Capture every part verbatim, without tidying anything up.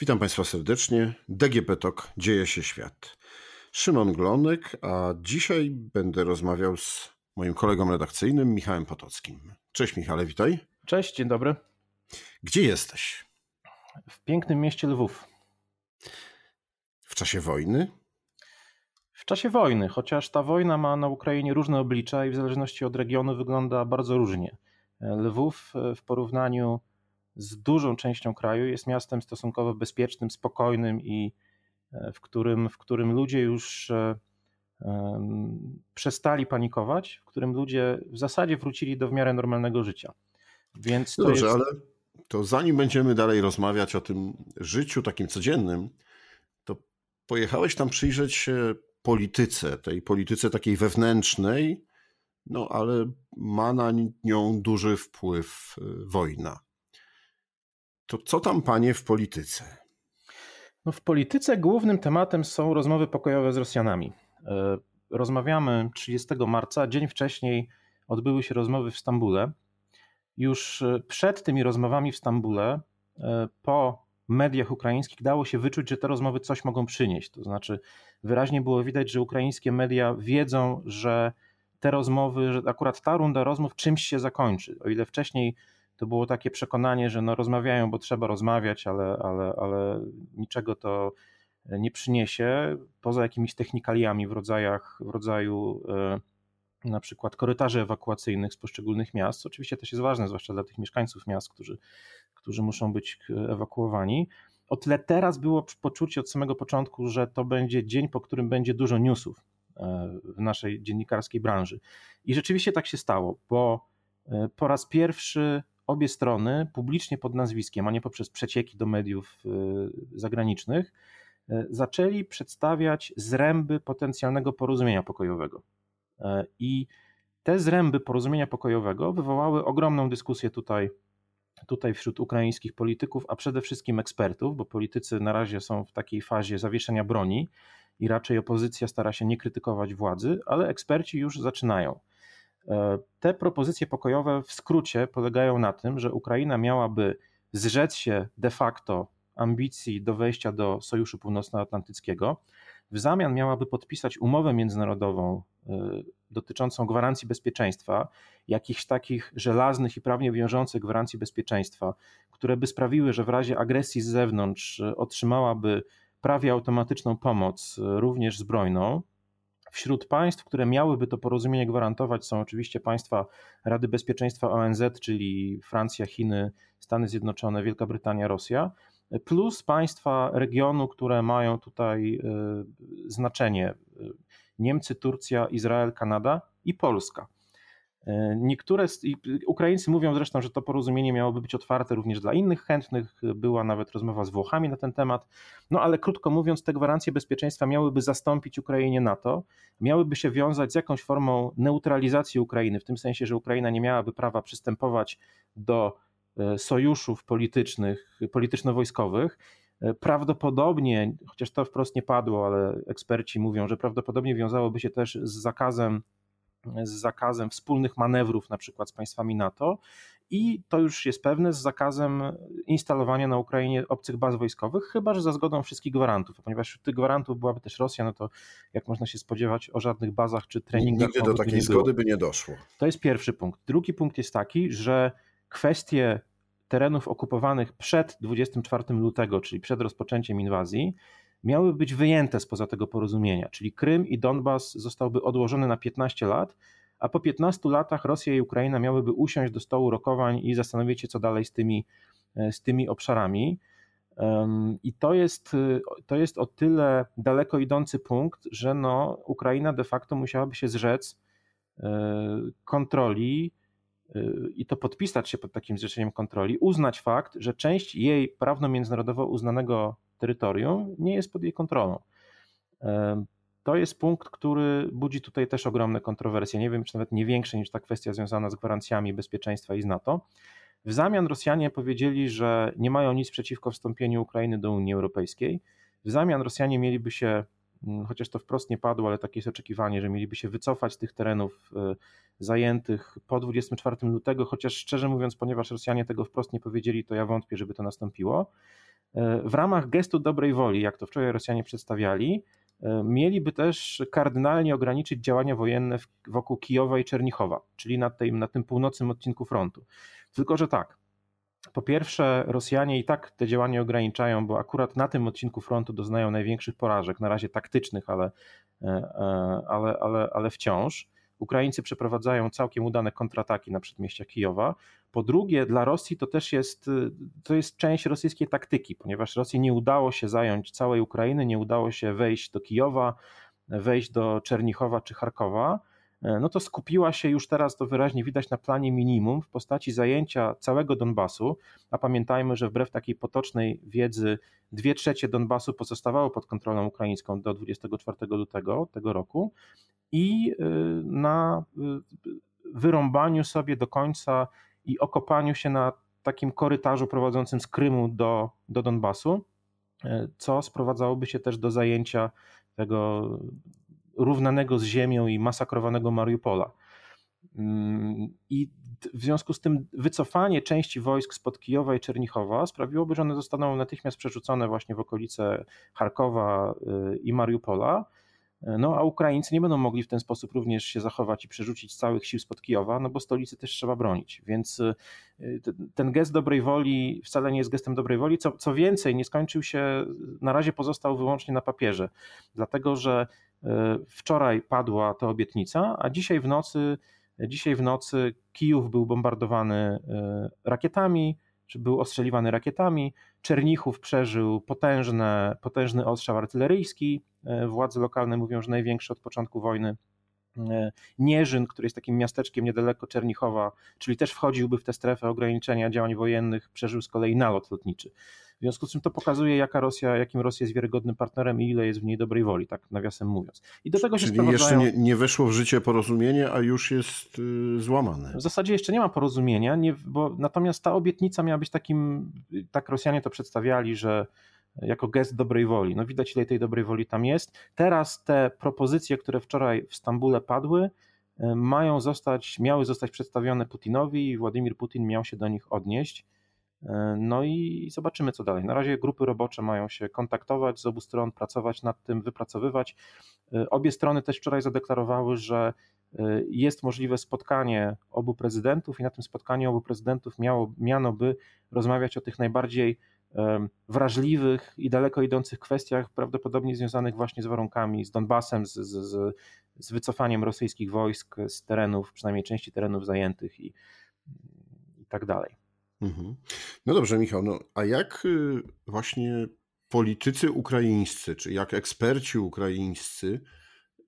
Witam Państwa serdecznie. D G P Tok, dzieje się świat. Szymon Głonek, a dzisiaj będę rozmawiał z moim kolegą redakcyjnym Michałem Potockim. Cześć Michale, witaj. Cześć, dzień dobry. Gdzie jesteś? W pięknym mieście Lwów. W czasie wojny? W czasie wojny, chociaż ta wojna ma na Ukrainie różne oblicza i w zależności od regionu wygląda bardzo różnie. Lwów w porównaniu z dużą częścią kraju jest miastem stosunkowo bezpiecznym, spokojnym i w którym, w którym ludzie już um, przestali panikować, w którym ludzie w zasadzie wrócili do w miarę normalnego życia. Więc to Dobrze, jest... ale to zanim będziemy dalej rozmawiać o tym życiu takim codziennym, to pojechałeś tam przyjrzeć się polityce, tej polityce takiej wewnętrznej, no ale ma na nią duży wpływ wojna. To co tam, panie, w polityce? No w polityce głównym tematem są rozmowy pokojowe z Rosjanami. Rozmawiamy trzydziestego marca, dzień wcześniej odbyły się rozmowy w Stambule. Już przed tymi rozmowami w Stambule po mediach ukraińskich dało się wyczuć, że te rozmowy coś mogą przynieść. To znaczy wyraźnie było widać, że ukraińskie media wiedzą, że te rozmowy, że akurat ta runda rozmów czymś się zakończy. O ile wcześniej to było takie przekonanie, że no rozmawiają, bo trzeba rozmawiać, ale, ale, ale niczego to nie przyniesie, poza jakimiś technikaliami w, rodzajach, w rodzaju yy, na przykład korytarzy ewakuacyjnych z poszczególnych miast. Oczywiście też jest ważne, zwłaszcza dla tych mieszkańców miast, którzy, którzy muszą być ewakuowani. O tyle teraz było poczucie od samego początku, że to będzie dzień, po którym będzie dużo newsów yy, w naszej dziennikarskiej branży. I rzeczywiście tak się stało, bo yy, po raz pierwszy obie strony publicznie pod nazwiskiem, a nie poprzez przecieki do mediów zagranicznych, zaczęli przedstawiać zręby potencjalnego porozumienia pokojowego. I te zręby porozumienia pokojowego wywołały ogromną dyskusję tutaj, tutaj wśród ukraińskich polityków, a przede wszystkim ekspertów, bo politycy na razie są w takiej fazie zawieszenia broni i raczej opozycja stara się nie krytykować władzy, ale eksperci już zaczynają. Te propozycje pokojowe w skrócie polegają na tym, że Ukraina miałaby zrzec się de facto ambicji do wejścia do Sojuszu Północnoatlantyckiego, w zamian miałaby podpisać umowę międzynarodową dotyczącą gwarancji bezpieczeństwa, jakichś takich żelaznych i prawnie wiążących gwarancji bezpieczeństwa, które by sprawiły, że w razie agresji z zewnątrz otrzymałaby prawie automatyczną pomoc, również zbrojną. Wśród państw, które miałyby to porozumienie gwarantować, są oczywiście państwa Rady Bezpieczeństwa O N Z, czyli Francja, Chiny, Stany Zjednoczone, Wielka Brytania, Rosja, plus państwa regionu, które mają tutaj znaczenie: Niemcy, Turcja, Izrael, Kanada i Polska. Niektóre, Ukraińcy mówią zresztą, że to porozumienie miałoby być otwarte również dla innych chętnych, była nawet rozmowa z Włochami na ten temat, no ale krótko mówiąc, te gwarancje bezpieczeństwa miałyby zastąpić Ukrainie NATO, miałyby się wiązać z jakąś formą neutralizacji Ukrainy, w tym sensie, że Ukraina nie miałaby prawa przystępować do sojuszów politycznych, polityczno-wojskowych. Prawdopodobnie, chociaż to wprost nie padło, ale eksperci mówią, że prawdopodobnie wiązałoby się też z zakazem z zakazem wspólnych manewrów, na przykład z państwami NATO, i to już jest pewne, z zakazem instalowania na Ukrainie obcych baz wojskowych, chyba że za zgodą wszystkich gwarantów, a ponieważ wśród tych gwarantów byłaby też Rosja, no to jak można się spodziewać, o żadnych bazach czy treningach. Nigdy do takiej zgody by nie doszło. To jest pierwszy punkt. Drugi punkt jest taki, że kwestie terenów okupowanych przed dwudziestego czwartego lutego, czyli przed rozpoczęciem inwazji, miały być wyjęte spoza tego porozumienia, czyli Krym i Donbas zostałby odłożony na piętnaście lat, a po piętnastu latach Rosja i Ukraina miałyby usiąść do stołu rokowań i zastanowić się, co dalej z tymi, z tymi obszarami. I to jest, to jest o tyle daleko idący punkt, że no, Ukraina de facto musiałaby się zrzec kontroli i to podpisać się pod takim zrzeczeniem kontroli, uznać fakt, że część jej prawno-międzynarodowo uznanego terytorium nie jest pod jej kontrolą. To jest punkt, który budzi tutaj też ogromne kontrowersje. Nie wiem, czy nawet nie większe niż ta kwestia związana z gwarancjami bezpieczeństwa i z NATO. W zamian Rosjanie powiedzieli, że nie mają nic przeciwko wstąpieniu Ukrainy do Unii Europejskiej. W zamian Rosjanie mieliby się, chociaż to wprost nie padło, ale takie jest oczekiwanie, że mieliby się wycofać z tych terenów zajętych po dwudziestego czwartego lutego, chociaż szczerze mówiąc, ponieważ Rosjanie tego wprost nie powiedzieli, to ja wątpię, żeby to nastąpiło. w ramach gestu dobrej woli, jak to wczoraj Rosjanie przedstawiali, mieliby też kardynalnie ograniczyć działania wojenne wokół Kijowa i Czernichowa, czyli na, tej, na tym północnym odcinku frontu. Tylko że tak, po pierwsze Rosjanie i tak te działania ograniczają, bo akurat na tym odcinku frontu doznają największych porażek, na razie taktycznych, ale, ale, ale, ale wciąż. Ukraińcy przeprowadzają całkiem udane kontrataki na przedmieścia Kijowa. Po drugie, dla Rosji to też jest, to jest część rosyjskiej taktyki, ponieważ Rosji nie udało się zająć całej Ukrainy, nie udało się wejść do Kijowa, wejść do Czernichowa czy Charkowa. No to skupiła się już teraz, to wyraźnie widać, na planie minimum w postaci zajęcia całego Donbasu, a pamiętajmy, że wbrew takiej potocznej wiedzy dwie trzecie Donbasu pozostawało pod kontrolą ukraińską do dwudziestego czwartego lutego tego roku, i na wyrąbaniu sobie do końca i okopaniu się na takim korytarzu prowadzącym z Krymu do, do Donbasu, co sprowadzałoby się też do zajęcia tego równanego z ziemią i masakrowanego Mariupola. I w związku z tym wycofanie części wojsk spod Kijowa i Czernichowa sprawiłoby, że one zostaną natychmiast przerzucone właśnie w okolice Charkowa i Mariupola. No a Ukraińcy nie będą mogli w ten sposób również się zachować i przerzucić całych sił spod Kijowa, no bo stolicy też trzeba bronić, więc ten gest dobrej woli wcale nie jest gestem dobrej woli, co, co więcej nie skończył się, na razie pozostał wyłącznie na papierze, dlatego że wczoraj padła ta obietnica, a dzisiaj w nocy, dzisiaj w nocy Kijów był bombardowany rakietami, czy był ostrzeliwany rakietami, Czernichów przeżył potężne, potężny ostrzał artyleryjski, władze lokalne mówią, że największy od początku wojny. Nieżyn, który jest takim miasteczkiem niedaleko Czernichowa, czyli też wchodziłby w tę strefę ograniczenia działań wojennych, przeżył z kolei nalot lotniczy. W związku z czym to pokazuje, jaka Rosja, jakim Rosja jest wiarygodnym partnerem i ile jest w niej dobrej woli, tak nawiasem mówiąc. I do tego się Czyli sprowadzają... jeszcze nie, nie weszło w życie porozumienie, a już jest yy, złamane. W zasadzie jeszcze nie ma porozumienia, nie, bo natomiast ta obietnica miała być takim, tak Rosjanie to przedstawiali, że jako gest dobrej woli. No widać, ile tej dobrej woli tam jest. Teraz te propozycje, które wczoraj w Stambule padły, mają zostać, miały zostać przedstawione Putinowi i Władimir Putin miał się do nich odnieść. No i zobaczymy, co dalej. Na razie grupy robocze mają się kontaktować z obu stron, pracować nad tym, wypracowywać. Obie strony też wczoraj zadeklarowały, że jest możliwe spotkanie obu prezydentów i na tym spotkaniu obu prezydentów miało, miano by rozmawiać o tych najbardziej wrażliwych i daleko idących kwestiach, prawdopodobnie związanych właśnie z warunkami, z Donbasem, z, z, z wycofaniem rosyjskich wojsk z terenów, przynajmniej części terenów zajętych i, i tak dalej. Mhm. No dobrze, Michał, no, a jak właśnie politycy ukraińscy, czy jak eksperci ukraińscy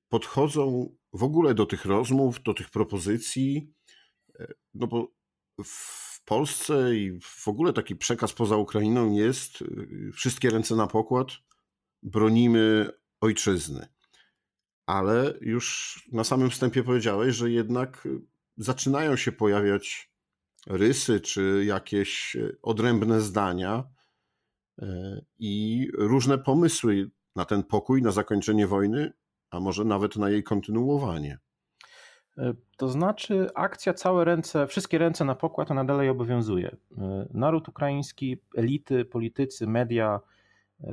podchodzą w ogóle do tych rozmów, do tych propozycji, no bo w W Polsce i w ogóle taki przekaz poza Ukrainą jest wszystkie ręce na pokład, bronimy ojczyzny. Ale już na samym wstępie powiedziałeś, że jednak zaczynają się pojawiać rysy czy jakieś odrębne zdania i różne pomysły na ten pokój, na zakończenie wojny, a może nawet na jej kontynuowanie. To znaczy akcja całe ręce, wszystkie ręce na pokład, ona dalej obowiązuje. Naród ukraiński, elity, politycy, media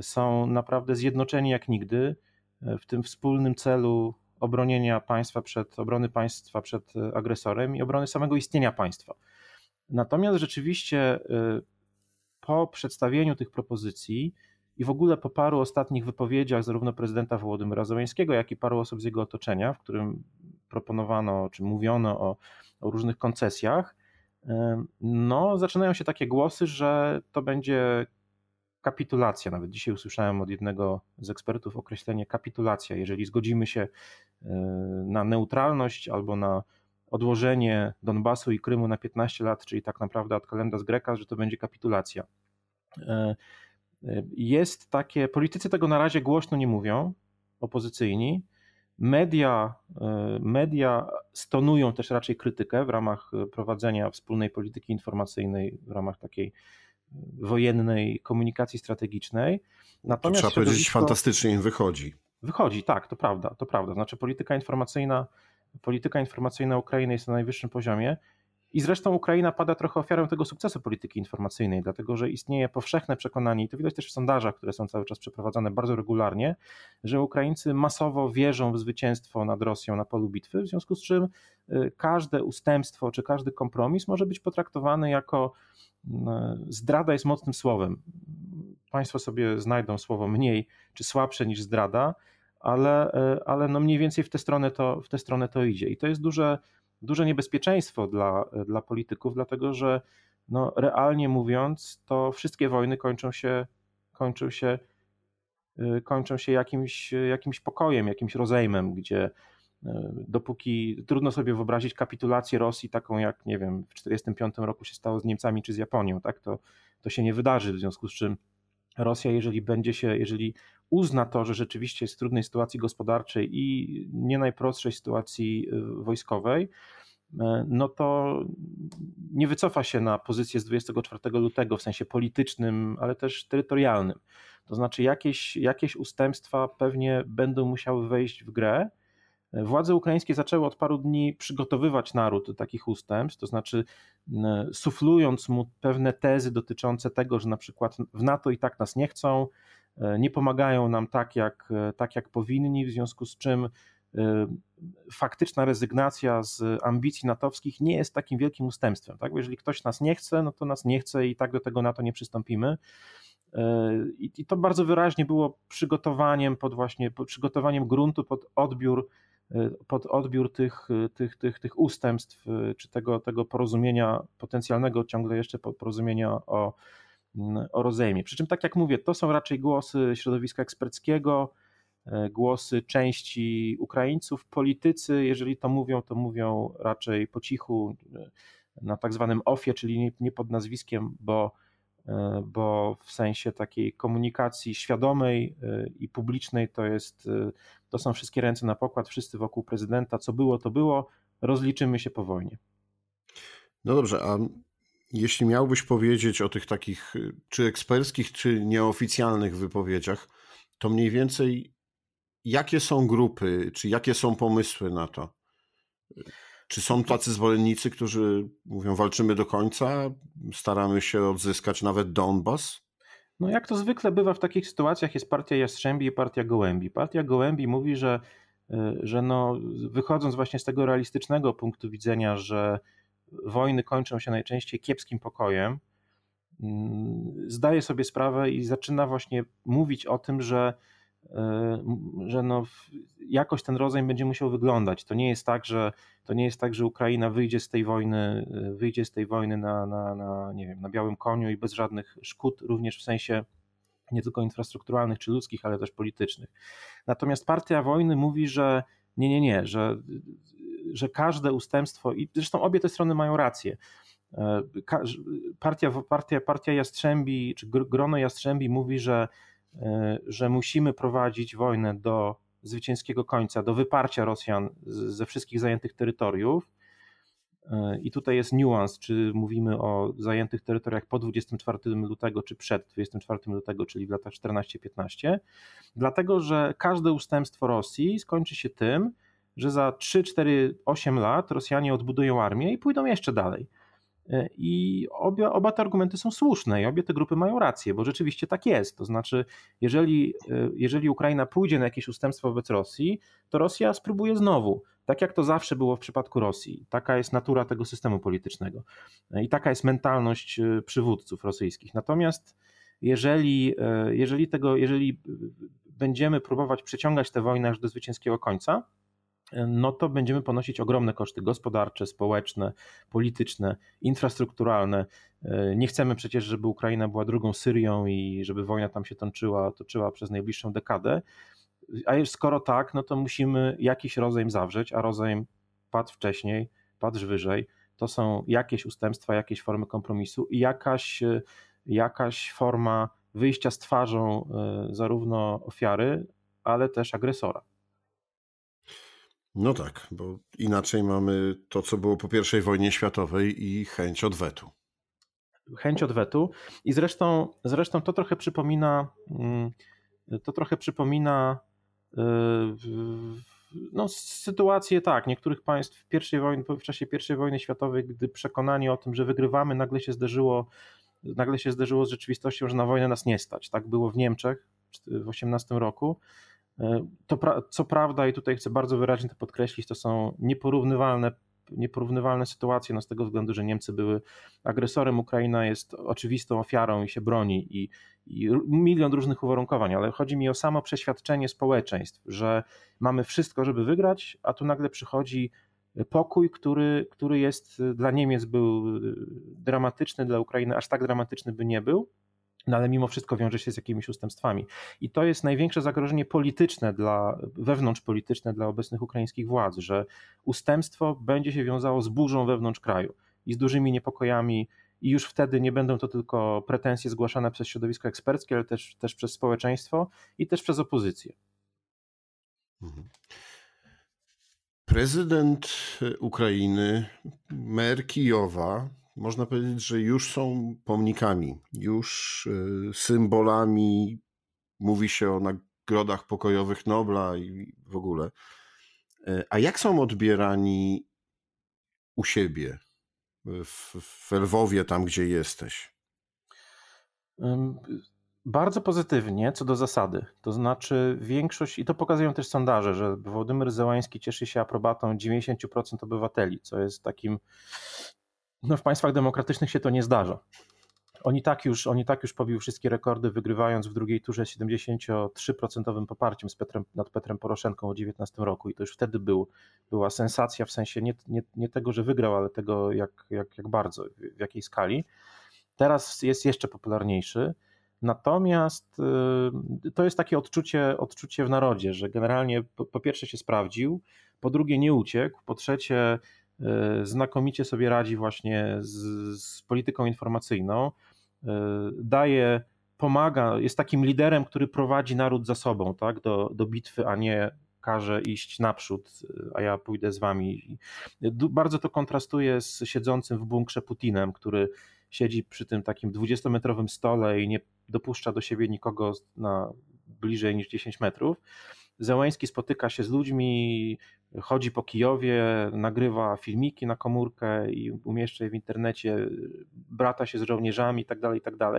są naprawdę zjednoczeni jak nigdy w tym wspólnym celu obronienia państwa przed, obrony państwa przed agresorem i obrony samego istnienia państwa. Natomiast rzeczywiście po przedstawieniu tych propozycji i w ogóle po paru ostatnich wypowiedziach zarówno prezydenta Wołodymyra Zełenskiego, jak i paru osób z jego otoczenia, w którym proponowano czy mówiono o, o różnych koncesjach, no zaczynają się takie głosy, że to będzie kapitulacja. Nawet dzisiaj usłyszałem od jednego z ekspertów określenie kapitulacja. Jeżeli zgodzimy się na neutralność albo na odłożenie Donbasu i Krymu na piętnaście lat, czyli tak naprawdę od kalenda z Greka, że to będzie kapitulacja. Jest takie, politycy tego na razie głośno nie mówią, opozycyjni. Media, media stonują też raczej krytykę w ramach prowadzenia wspólnej polityki informacyjnej, w ramach takiej wojennej komunikacji strategicznej. Natomiast trzeba powiedzieć, fantastycznie im wychodzi. Wychodzi, tak, to prawda, to prawda. Znaczy polityka informacyjna, polityka informacyjna Ukrainy jest na najwyższym poziomie. I zresztą Ukraina pada trochę ofiarą tego sukcesu polityki informacyjnej, dlatego że istnieje powszechne przekonanie, i to widać też w sondażach, które są cały czas przeprowadzane bardzo regularnie, że Ukraińcy masowo wierzą w zwycięstwo nad Rosją na polu bitwy, w związku z czym każde ustępstwo czy każdy kompromis może być potraktowany jako zdrada jest mocnym słowem. Państwo sobie znajdą słowo mniej czy słabsze niż zdrada, ale, ale no mniej więcej w tę stronę to, w tę stronę to idzie. I to jest duże, duże niebezpieczeństwo dla, dla polityków, dlatego że no, realnie mówiąc, to wszystkie wojny kończą się, kończą się, kończą się jakimś, jakimś pokojem, jakimś rozejmem, gdzie dopóki trudno sobie wyobrazić kapitulację Rosji taką jak, nie wiem, w czterdziestym piątym roku się stało z Niemcami czy z Japonią, tak? To, to się nie wydarzy, w związku z czym Rosja, jeżeli będzie się, jeżeli uzna to, że rzeczywiście jest w trudnej sytuacji gospodarczej i nie najprostszej sytuacji wojskowej, no to nie wycofa się na pozycję z dwudziestego czwartego lutego w sensie politycznym, ale też terytorialnym. To znaczy jakieś, jakieś ustępstwa pewnie będą musiały wejść w grę. Władze ukraińskie zaczęły od paru dni przygotowywać naród do takich ustępstw, to znaczy suflując mu pewne tezy dotyczące tego, że na przykład w NATO i tak nas nie chcą, nie pomagają nam tak jak, tak jak powinni, w związku z czym faktyczna rezygnacja z ambicji natowskich nie jest takim wielkim ustępstwem. Tak? Bo jeżeli ktoś nas nie chce, no to nas nie chce i tak do tego NATO nie przystąpimy. I to bardzo wyraźnie było przygotowaniem pod właśnie przygotowaniem gruntu pod odbiór, pod odbiór tych, tych, tych, tych ustępstw, czy tego, tego porozumienia potencjalnego, ciągle jeszcze porozumienia o, o rozejmie. Przy czym tak jak mówię, to są raczej głosy środowiska eksperckiego, głosy części Ukraińców. Politycy, jeżeli to mówią, to mówią raczej po cichu, na tak zwanym ofie, czyli nie, nie pod nazwiskiem, bo bo w sensie takiej komunikacji świadomej i publicznej to jest, to są wszystkie ręce na pokład, wszyscy wokół prezydenta, co było, to było, rozliczymy się po wojnie. No dobrze, a jeśli miałbyś powiedzieć o tych takich czy eksperckich, czy nieoficjalnych wypowiedziach, to mniej więcej jakie są grupy, czy jakie są pomysły na to? Czy są tacy zwolennicy, którzy mówią, walczymy do końca, staramy się odzyskać nawet Donbas? No jak to zwykle bywa w takich sytuacjach, jest partia Jastrzębi i partia Gołębi. Partia Gołębi mówi, że, że no, wychodząc właśnie z tego realistycznego punktu widzenia, że wojny kończą się najczęściej kiepskim pokojem, zdaje sobie sprawę i zaczyna właśnie mówić o tym, że że no jakoś ten rozejm będzie musiał wyglądać. To nie jest tak, że to nie jest tak, że Ukraina wyjdzie z tej wojny, wyjdzie z tej wojny na, na, na, nie wiem, na białym koniu i bez żadnych szkód, również w sensie nie tylko infrastrukturalnych czy ludzkich, ale też politycznych. Natomiast partia wojny mówi, że nie, nie, nie, że, że każde ustępstwo i zresztą obie te strony mają rację. Partia, partia, partia Jastrzębi czy grono Jastrzębi mówi, że że musimy prowadzić wojnę do zwycięskiego końca, do wyparcia Rosjan ze wszystkich zajętych terytoriów. I tutaj jest niuans, czy mówimy o zajętych terytoriach po dwudziestego czwartego lutego, czy przed dwudziestego czwartego lutego, czyli w latach czternaście piętnaście, dlatego że każde ustępstwo Rosji skończy się tym, że za trzy, cztery, osiem lat Rosjanie odbudują armię i pójdą jeszcze dalej. I obie, oba te argumenty są słuszne i obie te grupy mają rację, bo rzeczywiście tak jest. To znaczy, jeżeli, jeżeli Ukraina pójdzie na jakieś ustępstwo wobec Rosji, to Rosja spróbuje znowu, tak jak to zawsze było w przypadku Rosji. Taka jest natura tego systemu politycznego i taka jest mentalność przywódców rosyjskich. Natomiast jeżeli, jeżeli, tego, jeżeli będziemy próbować przeciągać tę wojnę aż do zwycięskiego końca, no to będziemy ponosić ogromne koszty gospodarcze, społeczne, polityczne, infrastrukturalne. Nie chcemy przecież, żeby Ukraina była drugą Syrią i żeby wojna tam się toczyła, toczyła przez najbliższą dekadę. A skoro tak, no to musimy jakiś rozejm zawrzeć, a rozejm padł wcześniej, padł wyżej. To są jakieś ustępstwa, jakieś formy kompromisu i jakaś, jakaś forma wyjścia z twarzą zarówno ofiary, ale też agresora. No tak, bo inaczej mamy to, co było po pierwszej wojnie światowej i chęć odwetu. Chęć odwetu i zresztą, zresztą to trochę przypomina to trochę przypomina no, sytuacje tak, niektórych państw w, pierwszej wojnie, w czasie pierwszej wojny światowej, gdy przekonanie o tym, że wygrywamy, nagle się zderzyło, nagle się zderzyło z rzeczywistością, że na wojnę nas nie stać. Tak było w Niemczech w osiemnastym roku. To pra- co prawda, i tutaj chcę bardzo wyraźnie to podkreślić, to są nieporównywalne, nieporównywalne sytuacje, no z tego względu, że Niemcy były agresorem, Ukraina jest oczywistą ofiarą i się broni i, i milion różnych uwarunkowań, ale chodzi mi o samo przeświadczenie społeczeństw, że mamy wszystko, żeby wygrać, a tu nagle przychodzi pokój, który, który jest dla Niemiec był dramatyczny, dla Ukrainy aż tak dramatyczny by nie był. No ale mimo wszystko wiąże się z jakimiś ustępstwami. I to jest największe zagrożenie polityczne, dla, wewnątrzpolityczne dla obecnych ukraińskich władz, że ustępstwo będzie się wiązało z burzą wewnątrz kraju i z dużymi niepokojami i już wtedy nie będą to tylko pretensje zgłaszane przez środowisko eksperckie, ale też, też przez społeczeństwo i też przez opozycję. Mhm. Prezydent Ukrainy, mer Kijowa, można powiedzieć, że już są pomnikami, już symbolami, mówi się o nagrodach pokojowych Nobla i w ogóle. A jak są odbierani u siebie, w Lwowie, tam gdzie jesteś? Bardzo pozytywnie co do zasady. To znaczy większość, i to pokazują też sondaże, że Wołodymyr Zełenski cieszy się aprobatą dziewięćdziesiąt procent obywateli, co jest takim... No w państwach demokratycznych się to nie zdarza. Oni tak już, oni tak już pobił wszystkie rekordy, wygrywając w drugiej turze siedemdziesiąt trzy procent poparciem z Petrem, nad Petrem Poroszenką w dziewiętnastym roku i to już wtedy był, była sensacja, w sensie nie, nie, nie tego, że wygrał, ale tego jak, jak, jak bardzo, w jakiej skali. Teraz jest jeszcze popularniejszy. Natomiast to jest takie odczucie, odczucie w narodzie, że generalnie po, po pierwsze się sprawdził, po drugie nie uciekł, po trzecie znakomicie sobie radzi właśnie z, z polityką informacyjną, daje, pomaga, jest takim liderem, który prowadzi naród za sobą, tak, do, do bitwy, a nie każe iść naprzód, a ja pójdę z wami. Bardzo to kontrastuje z siedzącym w bunkrze Putinem, który siedzi przy tym takim dwudziestometrowym stole i nie dopuszcza do siebie nikogo na bliżej niż dziesięć metrów. Zełenski spotyka się z ludźmi, chodzi po Kijowie, nagrywa filmiki na komórkę i umieszcza je w internecie, brata się z żołnierzami itd., itd.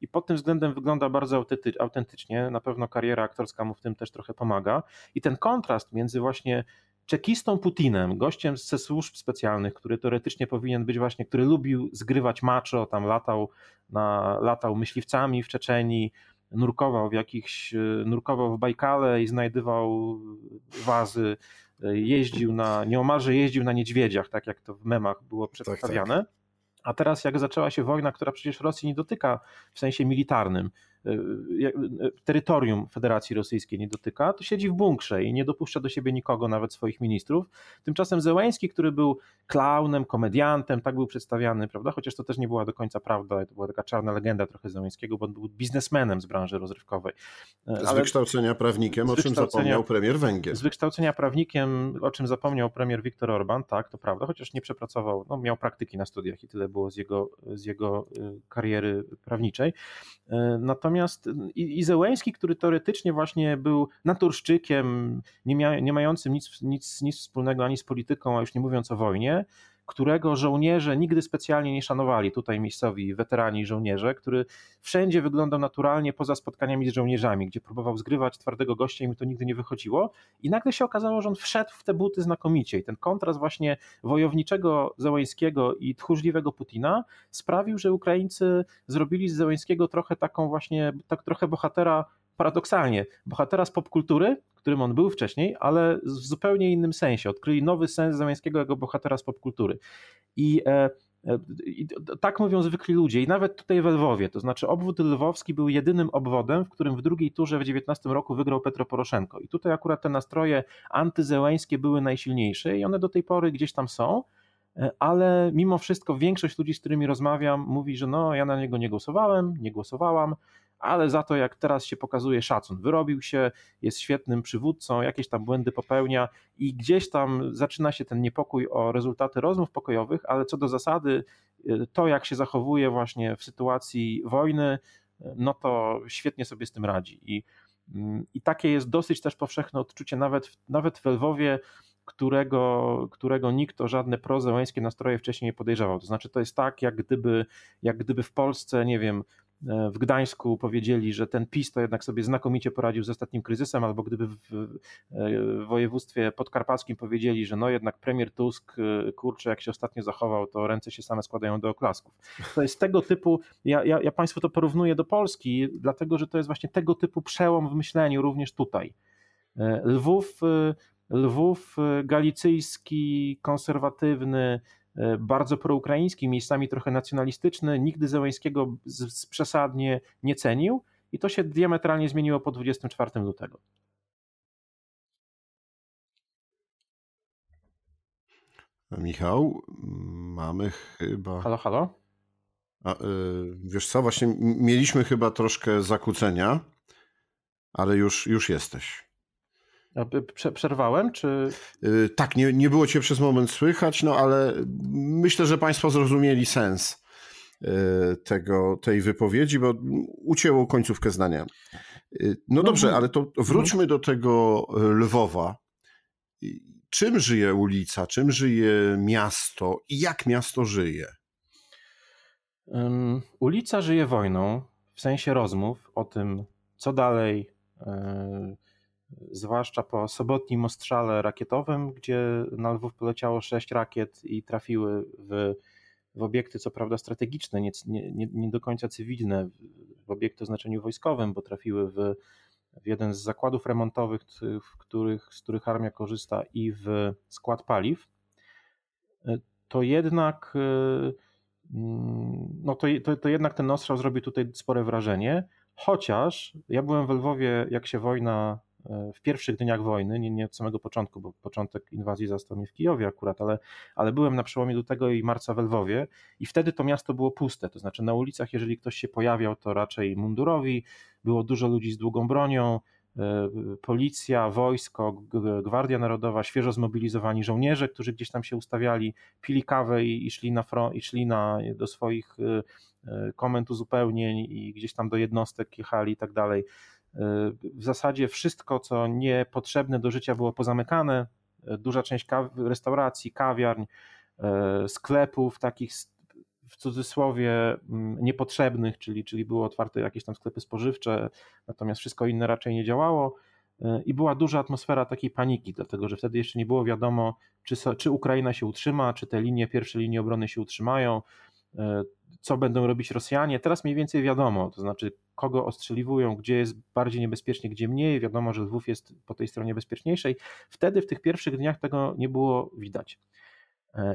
I pod tym względem wygląda bardzo autentycznie, na pewno kariera aktorska mu w tym też trochę pomaga. I ten kontrast między właśnie czekistą Putinem, gościem ze służb specjalnych, który teoretycznie powinien być właśnie, który lubił zgrywać macho, tam latał, na, latał myśliwcami w Czeczenii, nurkował w jakichś, nurkował w Bajkale i znajdywał wazy, jeździł na, nieomalże jeździł na niedźwiedziach, tak jak to w memach było przedstawiane. Tak, tak. A teraz jak zaczęła się wojna, która przecież Rosji nie dotyka w sensie militarnym, terytorium Federacji Rosyjskiej nie dotyka, to siedzi w bunkrze i nie dopuszcza do siebie nikogo, nawet swoich ministrów. Tymczasem Zełenski, który był klaunem, komediantem, tak był przedstawiany, prawda? Chociaż to też nie była do końca prawda, to była taka czarna legenda trochę Zełenskiego, bo on był biznesmenem z branży rozrywkowej. Ale z wykształcenia prawnikiem, z wykształcenia, o czym zapomniał premier Węgier. Z wykształcenia prawnikiem, o czym zapomniał premier Viktor Orban, tak, to prawda, chociaż nie przepracował, no, miał praktyki na studiach i tyle było z jego, z jego kariery prawniczej. Natomiast Natomiast i Zełenski, który teoretycznie właśnie był naturszczykiem, nie, mia, nie mającym nic, nic, nic wspólnego ani z polityką, a już nie mówiąc o wojnie, którego żołnierze nigdy specjalnie nie szanowali, tutaj miejscowi weterani i żołnierze, który wszędzie wyglądał naturalnie poza spotkaniami z żołnierzami, gdzie próbował zgrywać twardego gościa i mu to nigdy nie wychodziło i nagle się okazało, że on wszedł w te buty znakomicie i ten kontrast właśnie wojowniczego Zełenskiego i tchórzliwego Putina sprawił, że Ukraińcy zrobili z Zełenskiego trochę taką właśnie, tak trochę bohatera, paradoksalnie, bohatera z popkultury, którym on był wcześniej, ale w zupełnie innym sensie. Odkryli nowy sens Zełenskiego jako bohatera z popkultury. I, e, i tak mówią zwykli ludzie. I nawet tutaj we Lwowie, to znaczy obwód lwowski był jedynym obwodem, w którym w drugiej turze w dziewiętnastym roku wygrał Petro Poroszenko. I tutaj akurat te nastroje antyzełeńskie były najsilniejsze i one do tej pory gdzieś tam są, ale mimo wszystko większość ludzi, z którymi rozmawiam, mówi, że no ja na niego nie głosowałem, nie głosowałam, ale za to jak teraz się pokazuje szacun, wyrobił się, jest świetnym przywódcą, jakieś tam błędy popełnia i gdzieś tam zaczyna się ten niepokój o rezultaty rozmów pokojowych, ale co do zasady to jak się zachowuje właśnie w sytuacji wojny, no to świetnie sobie z tym radzi i I takie jest dosyć też powszechne odczucie nawet, nawet w Lwowie, którego, którego nikt o żadne prozełeńskie nastroje wcześniej nie podejrzewał. To znaczy to jest tak, jak gdyby, jak gdyby w Polsce, nie wiem, w Gdańsku powiedzieli, że ten PiS to jednak sobie znakomicie poradził z ostatnim kryzysem, albo gdyby w, w województwie podkarpackim powiedzieli, że no jednak premier Tusk, kurczę, jak się ostatnio zachował, to ręce się same składają do oklasków. To jest tego typu, ja, ja, ja Państwu to porównuję do Polski, dlatego że to jest właśnie tego typu przełom w myśleniu również tutaj. Lwów, Lwów galicyjski, konserwatywny, bardzo proukraiński, miejscami trochę nacjonalistyczny, nigdy Zełenskiego z, z przesadnie nie cenił i to się diametralnie zmieniło po dwudziestego czwartego lutego. Michał, mamy chyba... Halo, halo? A, yy, wiesz co, właśnie mieliśmy chyba troszkę zakłócenia, ale już, już jesteś. Przerwałem, czy... Tak, nie, nie było cię przez moment słychać, no ale myślę, że Państwo zrozumieli sens tego, tej wypowiedzi, bo ucięło końcówkę zdania. No, no dobrze, ale to wróćmy do tego Lwowa. Czym żyje ulica, czym żyje miasto i jak miasto żyje? Um, ulica żyje wojną, w sensie rozmów o tym, co dalej... Yy... zwłaszcza po sobotnim ostrzale rakietowym, gdzie na Lwów poleciało sześć rakiet i trafiły w, w obiekty, co prawda strategiczne, nie, nie, nie do końca cywilne, w obiekty o znaczeniu wojskowym, bo trafiły w, w jeden z zakładów remontowych, w których, z których armia korzysta, i w skład paliw, to jednak, no to, to, to jednak ten ostrzał zrobił tutaj spore wrażenie, chociaż ja byłem we Lwowie, jak się wojna... w pierwszych dniach wojny, nie, nie od samego początku, bo początek inwazji zastał mnie w Kijowie akurat, ale, ale byłem na przełomie lutego i marca we Lwowie i wtedy to miasto było puste, to znaczy na ulicach, jeżeli ktoś się pojawiał, to raczej mundurowi, było dużo ludzi z długą bronią, policja, wojsko, Gwardia Narodowa, świeżo zmobilizowani żołnierze, którzy gdzieś tam się ustawiali, pili kawę i, i szli, na front, i szli na, do swoich komend uzupełnień i gdzieś tam do jednostek jechali i tak dalej. W zasadzie wszystko, co niepotrzebne do życia, było pozamykane. Duża część kaw- restauracji, kawiarń, sklepów takich w cudzysłowie niepotrzebnych, czyli, czyli były otwarte jakieś tam sklepy spożywcze, natomiast wszystko inne raczej nie działało i była duża atmosfera takiej paniki, dlatego że wtedy jeszcze nie było wiadomo, czy, so, czy Ukraina się utrzyma, czy te linie, pierwsze linie obrony się utrzymają, co będą robić Rosjanie. Teraz mniej więcej wiadomo, to znaczy kogo ostrzeliwują, gdzie jest bardziej niebezpiecznie, gdzie mniej. Wiadomo, że Lwów jest po tej stronie bezpieczniejszej. Wtedy w tych pierwszych dniach tego nie było widać.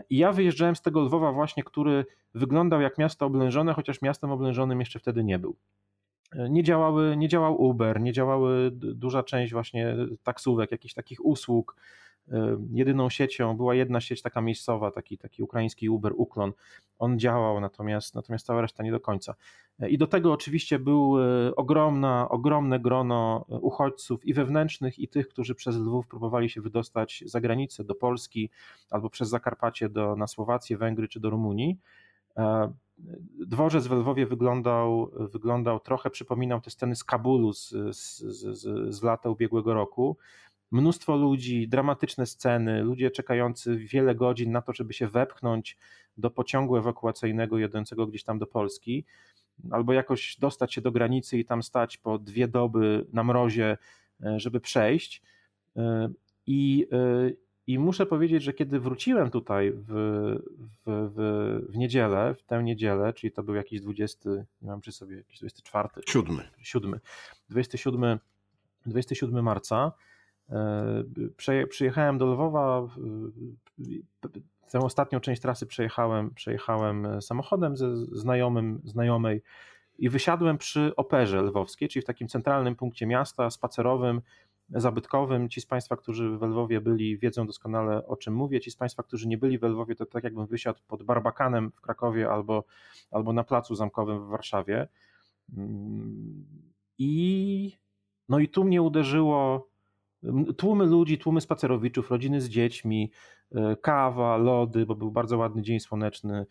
I ja wyjeżdżałem z tego Lwowa właśnie, który wyglądał jak miasto oblężone, chociaż miastem oblężonym jeszcze wtedy nie był. Nie działały, nie działał Uber, nie działały duża część właśnie taksówek, jakichś takich usług. Jedyną siecią była jedna sieć taka miejscowa, taki, taki ukraiński Uber, Uklon. On działał, natomiast, natomiast cała reszta nie do końca. I do tego oczywiście był ogromna, ogromne grono uchodźców i wewnętrznych, i tych, którzy przez Lwów próbowali się wydostać za granicę, do Polski albo przez Zakarpacie do, na Słowację, Węgry czy do Rumunii. Dworzec w Lwowie wyglądał, wyglądał trochę, przypominał te sceny z Kabulu z, z, z, z lata ubiegłego roku. Mnóstwo ludzi, dramatyczne sceny, ludzie czekający wiele godzin na to, żeby się wepchnąć do pociągu ewakuacyjnego jadącego gdzieś tam do Polski, albo jakoś dostać się do granicy i tam stać po dwie doby na mrozie, żeby przejść. I, i muszę powiedzieć, że kiedy wróciłem tutaj w, w, w, w niedzielę, w tę niedzielę, czyli to był jakiś dwudziesty, nie mam przy sobie, jakiś dwudziesty czwarty. siódmy. dwudziesty siódmy, dwudziesty siódmy marca, przyjechałem do Lwowa, tę ostatnią część trasy przejechałem, przejechałem samochodem ze znajomym, znajomej i wysiadłem przy Operze Lwowskiej, czyli w takim centralnym punkcie miasta, spacerowym, zabytkowym. Ci z Państwa, którzy we Lwowie byli, wiedzą doskonale, o czym mówię. Ci z Państwa, którzy nie byli we Lwowie, to tak jakbym wysiadł pod Barbakanem w Krakowie albo, albo na Placu Zamkowym w Warszawie. I, no i tu mnie uderzyło tłumy ludzi, tłumy spacerowiczów, rodziny z dziećmi, kawa, lody, bo był bardzo ładny dzień słoneczny,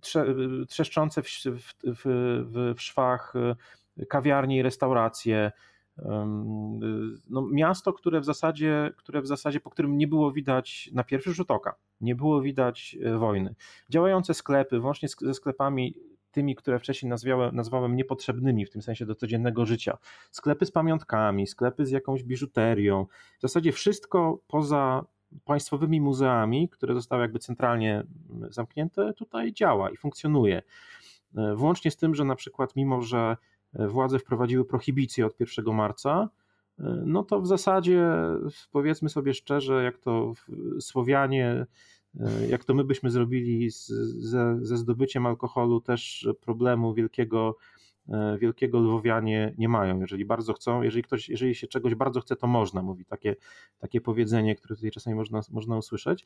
trze, trzeszczące w, w, w, w szwach kawiarnie i restauracje, no, miasto, które w zasadzie, które w zasadzie, po którym nie było widać na pierwszy rzut oka, nie było widać wojny. Działające sklepy, włącznie ze sklepami tymi, które wcześniej nazwałem, nazwałem niepotrzebnymi, w tym sensie do codziennego życia. Sklepy z pamiątkami, sklepy z jakąś biżuterią, w zasadzie wszystko poza państwowymi muzeami, które zostały jakby centralnie zamknięte, tutaj działa i funkcjonuje. Włącznie z tym, że na przykład mimo, że władze wprowadziły prohibicję od pierwszego marca, no to w zasadzie powiedzmy sobie szczerze, jak to Słowianie, jak to my byśmy zrobili z, ze, ze zdobyciem alkoholu, też problemu wielkiego, wielkiego Lwowianie nie mają. Jeżeli bardzo chcą, jeżeli ktoś, jeżeli się czegoś bardzo chce, to można, mówi takie, takie powiedzenie, które tutaj czasami można, można usłyszeć.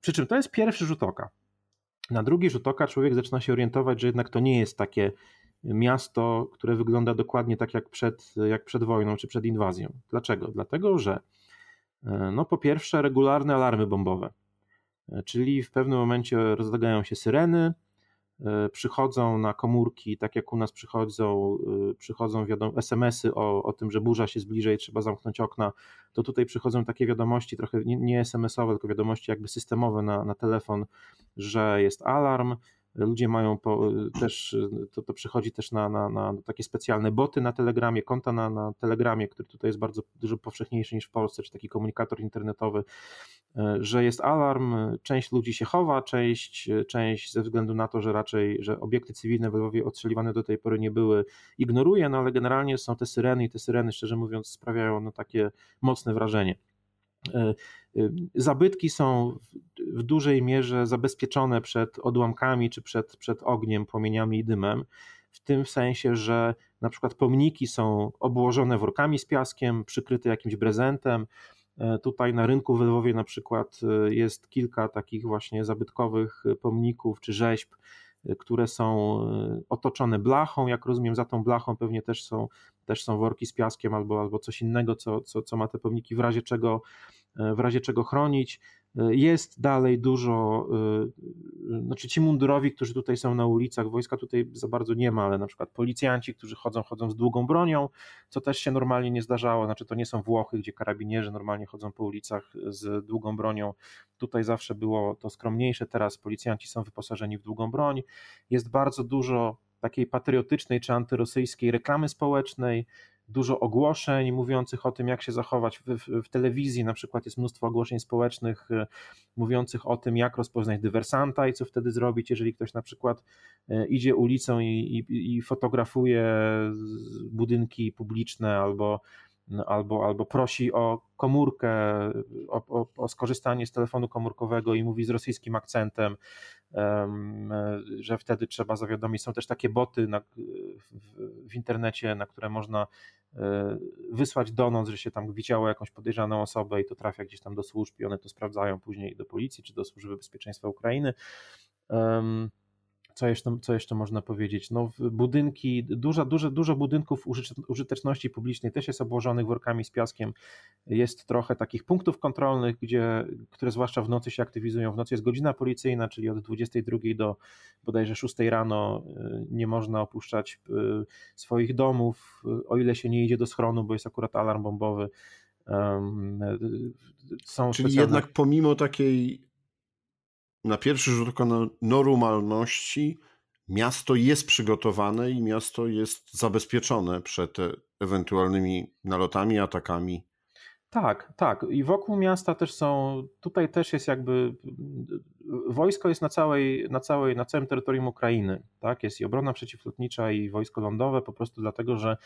Przy czym to jest pierwszy rzut oka. Na drugi rzut oka człowiek zaczyna się orientować, że jednak to nie jest takie miasto, które wygląda dokładnie tak jak przed, jak przed wojną czy przed inwazją. Dlaczego? Dlatego, że no po pierwsze regularne alarmy bombowe, czyli w pewnym momencie rozlegają się syreny, przychodzą na komórki, tak jak u nas przychodzą, przychodzą wiadomo, es em esy o, o tym, że burza się zbliża i trzeba zamknąć okna, to tutaj przychodzą takie wiadomości, trochę nie, nie es em esowe, tylko wiadomości jakby systemowe na, na telefon, że jest alarm. Ludzie mają po, też, to, to przychodzi też na, na, na takie specjalne boty na Telegramie, konta na, na Telegramie, który tutaj jest bardzo dużo powszechniejszy niż w Polsce, czy taki komunikator internetowy, że jest alarm, część ludzi się chowa, część, część ze względu na to, że raczej że obiekty cywilne w Lwowie odstrzeliwane do tej pory nie były, ignoruje, no ale generalnie są te syreny i te syreny, szczerze mówiąc, sprawiają no, takie mocne wrażenie. Zabytki są w dużej mierze zabezpieczone przed odłamkami czy przed, przed ogniem, płomieniami i dymem, w tym sensie, że na przykład pomniki są obłożone workami z piaskiem, przykryte jakimś brezentem. Tutaj na rynku w Lwowie na przykład jest kilka takich właśnie zabytkowych pomników czy rzeźb, które są otoczone blachą, jak rozumiem, za tą blachą pewnie też są, też są worki z piaskiem albo, albo coś innego, co, co, co ma te pomniki w razie czego, w razie czego chronić. Jest dalej dużo, znaczy ci mundurowi, którzy tutaj są na ulicach, wojska tutaj za bardzo nie ma, ale na przykład policjanci, którzy chodzą, chodzą z długą bronią, co też się normalnie nie zdarzało, znaczy to nie są Włochy, gdzie karabinierzy normalnie chodzą po ulicach z długą bronią, tutaj zawsze było to skromniejsze, teraz policjanci są wyposażeni w długą broń, jest bardzo dużo takiej patriotycznej czy antyrosyjskiej reklamy społecznej, dużo ogłoszeń mówiących o tym, jak się zachować. W, w, w telewizji na przykład jest mnóstwo ogłoszeń społecznych mówiących o tym, jak rozpoznać dywersanta i co wtedy zrobić, jeżeli ktoś na przykład idzie ulicą i, i, i fotografuje budynki publiczne albo, albo, albo prosi o komórkę, o, o, o skorzystanie z telefonu komórkowego i mówi z rosyjskim akcentem, że wtedy trzeba zawiadomić. Są też takie boty na, w, w internecie, na które można wysłać donos, że się tam widziało jakąś podejrzaną osobę i to trafia gdzieś tam do służb i one to sprawdzają później do policji czy do Służby Bezpieczeństwa Ukrainy. Co jeszcze, co jeszcze można powiedzieć? No, budynki, dużo, dużo, dużo budynków użyteczności publicznej też jest obłożonych workami z piaskiem. Jest trochę takich punktów kontrolnych, gdzie, które zwłaszcza w nocy się aktywizują. W nocy jest godzina policyjna, czyli od dwudziestej drugiej do bodajże szóstej rano nie można opuszczać swoich domów, o ile się nie idzie do schronu, bo jest akurat alarm bombowy. Są czyli specjalne... jednak pomimo takiej na pierwszy rzut oka normalności miasto jest przygotowane i miasto jest zabezpieczone przed ewentualnymi nalotami, atakami. Tak, tak. I wokół miasta też są, tutaj też jest jakby, wojsko jest na całej, na całej, na całym terytorium Ukrainy. Tak? Jest i obrona przeciwlotnicza i wojsko lądowe, po prostu dlatego, że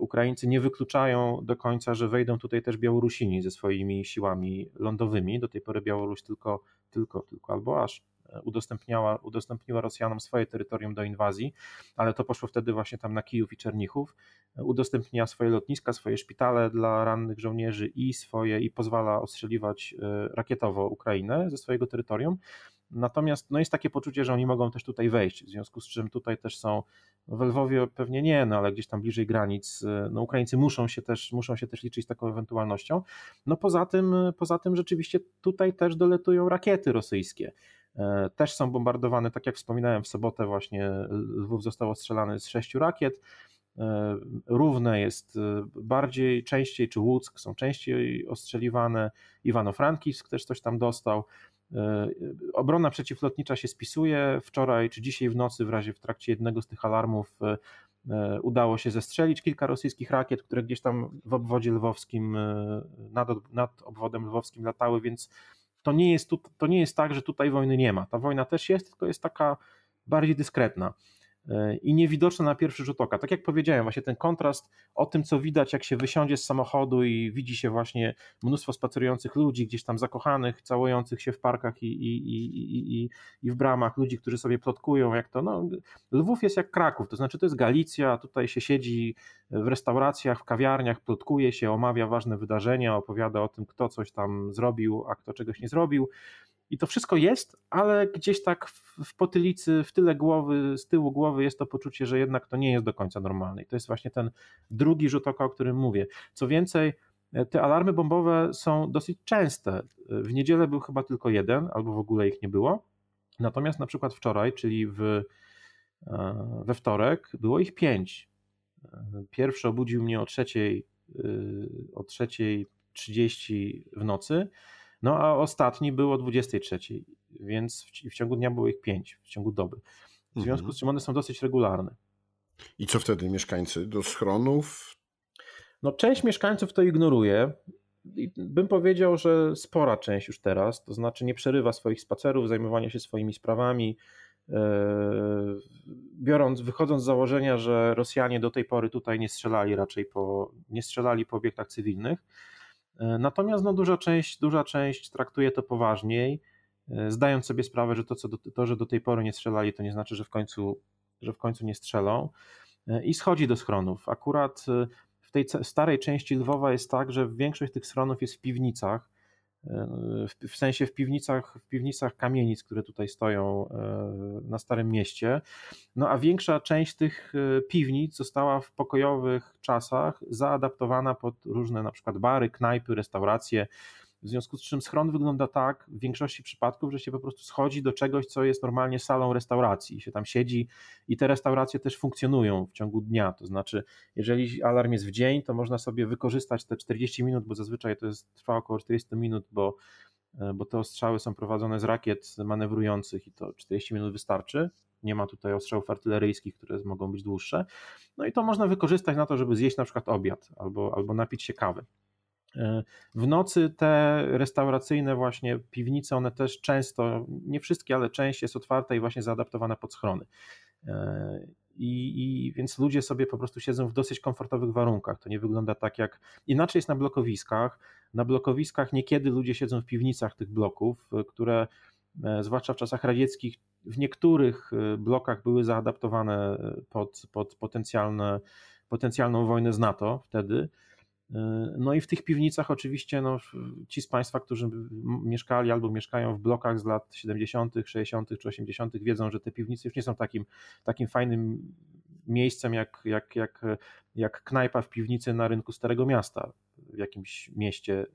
Ukraińcy nie wykluczają do końca, że wejdą tutaj też Białorusini ze swoimi siłami lądowymi. Do tej pory Białoruś tylko Tylko, tylko albo aż udostępniała, udostępniła Rosjanom swoje terytorium do inwazji, ale to poszło wtedy właśnie tam na Kijów i Czernihów, udostępnia swoje lotniska, swoje szpitale dla rannych żołnierzy i swoje i pozwala ostrzeliwać rakietowo Ukrainę ze swojego terytorium. Natomiast no jest takie poczucie, że oni mogą też tutaj wejść, w związku z czym tutaj też są, no we Lwowie pewnie nie, no ale gdzieś tam bliżej granic, no Ukraińcy muszą się też, muszą się też liczyć z taką ewentualnością. No poza tym, poza tym rzeczywiście tutaj też doletują rakiety rosyjskie. Też są bombardowane, tak jak wspominałem, w sobotę właśnie Lwów został ostrzelany z sześciu rakiet. równe jest bardziej, częściej, czy Łódzk są częściej ostrzeliwane, Iwano-Frankiwsk też coś tam dostał. Obrona przeciwlotnicza się spisuje. Wczoraj czy dzisiaj w nocy w razie w trakcie jednego z tych alarmów udało się zestrzelić kilka rosyjskich rakiet, które gdzieś tam w obwodzie lwowskim, nad, nad obwodem lwowskim latały, więc to nie jest, tu, to nie jest tak, że tutaj wojny nie ma. Ta wojna też jest, tylko jest taka bardziej dyskretna i niewidoczna na pierwszy rzut oka. Tak jak powiedziałem, właśnie ten kontrast o tym, co widać, jak się wysiądzie z samochodu i widzi się właśnie mnóstwo spacerujących ludzi, gdzieś tam zakochanych, całujących się w parkach i, i, i, i, i w bramach, ludzi, którzy sobie plotkują, jak to, no, Lwów jest jak Kraków, to znaczy to jest Galicja, tutaj się siedzi w restauracjach, w kawiarniach, plotkuje się, omawia ważne wydarzenia, opowiada o tym, kto coś tam zrobił, a kto czegoś nie zrobił. I to wszystko jest, ale gdzieś tak w potylicy, w tyle głowy, z tyłu głowy jest to poczucie, że jednak to nie jest do końca normalne. I to jest właśnie ten drugi rzut oka, o którym mówię. Co więcej, te alarmy bombowe są dosyć częste. W niedzielę był chyba tylko jeden, albo w ogóle ich nie było. Natomiast na przykład wczoraj, czyli w, we wtorek, było ich pięć. Pierwszy obudził mnie o trzeciej, o trzeciej trzydzieści w nocy. No a ostatni był o dwudziestej trzeciej, więc w, w ciągu dnia było ich pięć, w ciągu doby. W związku z czym one są dosyć regularne. I co wtedy mieszkańcy? Do schronów? No część mieszkańców to ignoruje. I bym powiedział, że spora część już teraz, to znaczy nie przerywa swoich spacerów, zajmowania się swoimi sprawami, yy, biorąc, wychodząc z założenia, że Rosjanie do tej pory tutaj nie strzelali raczej po, nie strzelali po obiektach cywilnych. Natomiast no, duża część, duża część traktuje to poważniej, zdając sobie sprawę, że to, co do, to, że do tej pory nie strzelali, to nie znaczy, że w końcu, że w końcu nie strzelą, i schodzi do schronów. Akurat w tej starej części Lwowa jest tak, że większość tych schronów jest w piwnicach, w, w sensie w piwnicach, w piwnicach kamienic, które tutaj stoją na Starym Mieście. No a większa część tych piwnic została w pokojowych czasach zaadaptowana pod różne na przykład bary, knajpy, restauracje, w związku z czym schron wygląda tak w większości przypadków, że się po prostu schodzi do czegoś, co jest normalnie salą restauracji, się tam siedzi i te restauracje też funkcjonują w ciągu dnia, to znaczy jeżeli alarm jest w dzień, to można sobie wykorzystać te czterdzieści minut, bo zazwyczaj to jest, trwa około czterdzieści minut, bo, bo te ostrzały są prowadzone z rakiet manewrujących i to czterdzieści minut wystarczy. Nie ma tutaj ostrzałów artyleryjskich, które mogą być dłuższe. No i to można wykorzystać na to, żeby zjeść na przykład obiad albo, albo napić się kawy. W nocy te restauracyjne właśnie piwnice, one też często, nie wszystkie, ale część jest otwarta i właśnie zaadaptowana pod schrony. I, i więc ludzie sobie po prostu siedzą w dosyć komfortowych warunkach. To nie wygląda tak jak... Inaczej jest na blokowiskach. Na blokowiskach niekiedy ludzie siedzą w piwnicach tych bloków, które zwłaszcza w czasach radzieckich w niektórych blokach były zaadaptowane pod, pod potencjalne, potencjalną wojnę z NATO wtedy. No i w tych piwnicach oczywiście no, ci z Państwa, którzy mieszkali albo mieszkają w blokach z lat siedemdziesiątych, sześćdziesiątych czy osiemdziesiątych wiedzą, że te piwnice już nie są takim, takim fajnym miejscem jak, jak, jak, jak knajpa w piwnicy na rynku Starego Miasta w jakimś mieście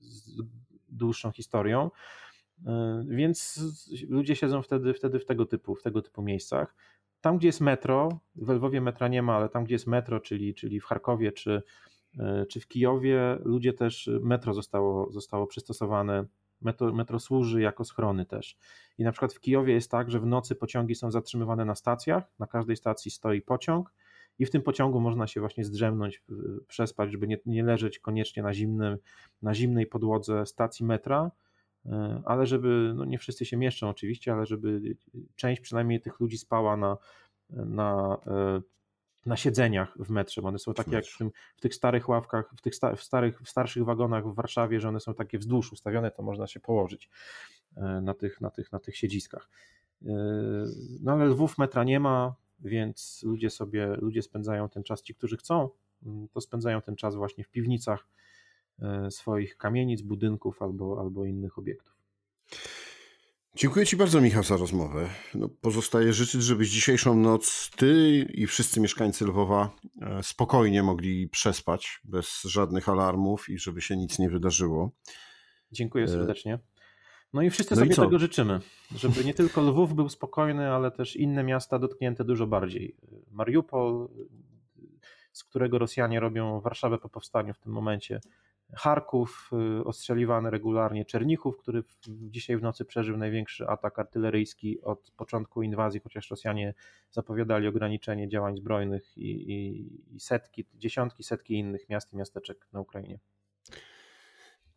z dłuższą historią. Więc ludzie siedzą wtedy, wtedy w tego typu, w tego typu miejscach. Tam, gdzie jest metro, we Lwowie metra nie ma, ale tam, gdzie jest metro, czyli, czyli w Charkowie czy, czy w Kijowie, ludzie też, metro zostało, zostało przystosowane, metro, metro służy jako schrony też. I na przykład w Kijowie jest tak, że w nocy pociągi są zatrzymywane na stacjach, na każdej stacji stoi pociąg i w tym pociągu można się właśnie zdrzemnąć, przespać, żeby nie, nie leżeć koniecznie na, zimnym, na zimnej podłodze stacji metra, ale żeby, no nie wszyscy się mieszczą oczywiście, ale żeby część przynajmniej tych ludzi spała na, na, na siedzeniach w metrze, bo one są takie jak w, tym, w tych starych ławkach, w tych sta, w starych, w starszych wagonach w Warszawie, że one są takie wzdłuż ustawione, to można się położyć na tych, na tych, na tych siedziskach. No ale Lwów metra nie ma, więc ludzie sobie, ludzie spędzają ten czas, ci którzy chcą, to spędzają ten czas właśnie w piwnicach swoich kamienic, budynków albo, albo innych obiektów. Dziękuję Ci bardzo, Michał, za rozmowę. No, pozostaje życzyć, żebyś dzisiejszą noc Ty i wszyscy mieszkańcy Lwowa spokojnie mogli przespać bez żadnych alarmów i żeby się nic nie wydarzyło. Dziękuję serdecznie. No i wszyscy no sobie i tego życzymy, żeby nie tylko Lwów był spokojny, ale też inne miasta dotknięte dużo bardziej. Mariupol, z którego Rosjanie robią Warszawę po powstaniu w tym momencie, Charków ostrzeliwany regularnie, Czernihów, który dzisiaj w nocy przeżył największy atak artyleryjski od początku inwazji, chociaż Rosjanie zapowiadali ograniczenie działań zbrojnych i, i, i setki, dziesiątki, setki innych miast i miasteczek na Ukrainie.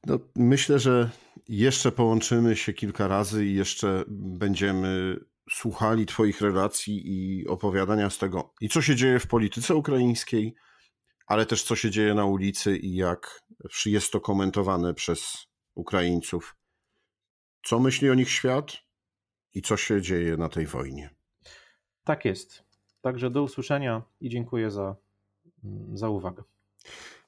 No, myślę, że jeszcze połączymy się kilka razy i jeszcze będziemy słuchali twoich relacji i opowiadania z tego, i co się dzieje w polityce ukraińskiej, ale też co się dzieje na ulicy i jak jest to komentowane przez Ukraińców. Co myśli o nich świat i co się dzieje na tej wojnie. Tak jest. Także do usłyszenia i dziękuję za, za uwagę.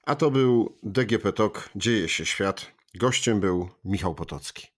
A to był D G P Tok, Dzieje się świat. Gościem był Michał Potocki.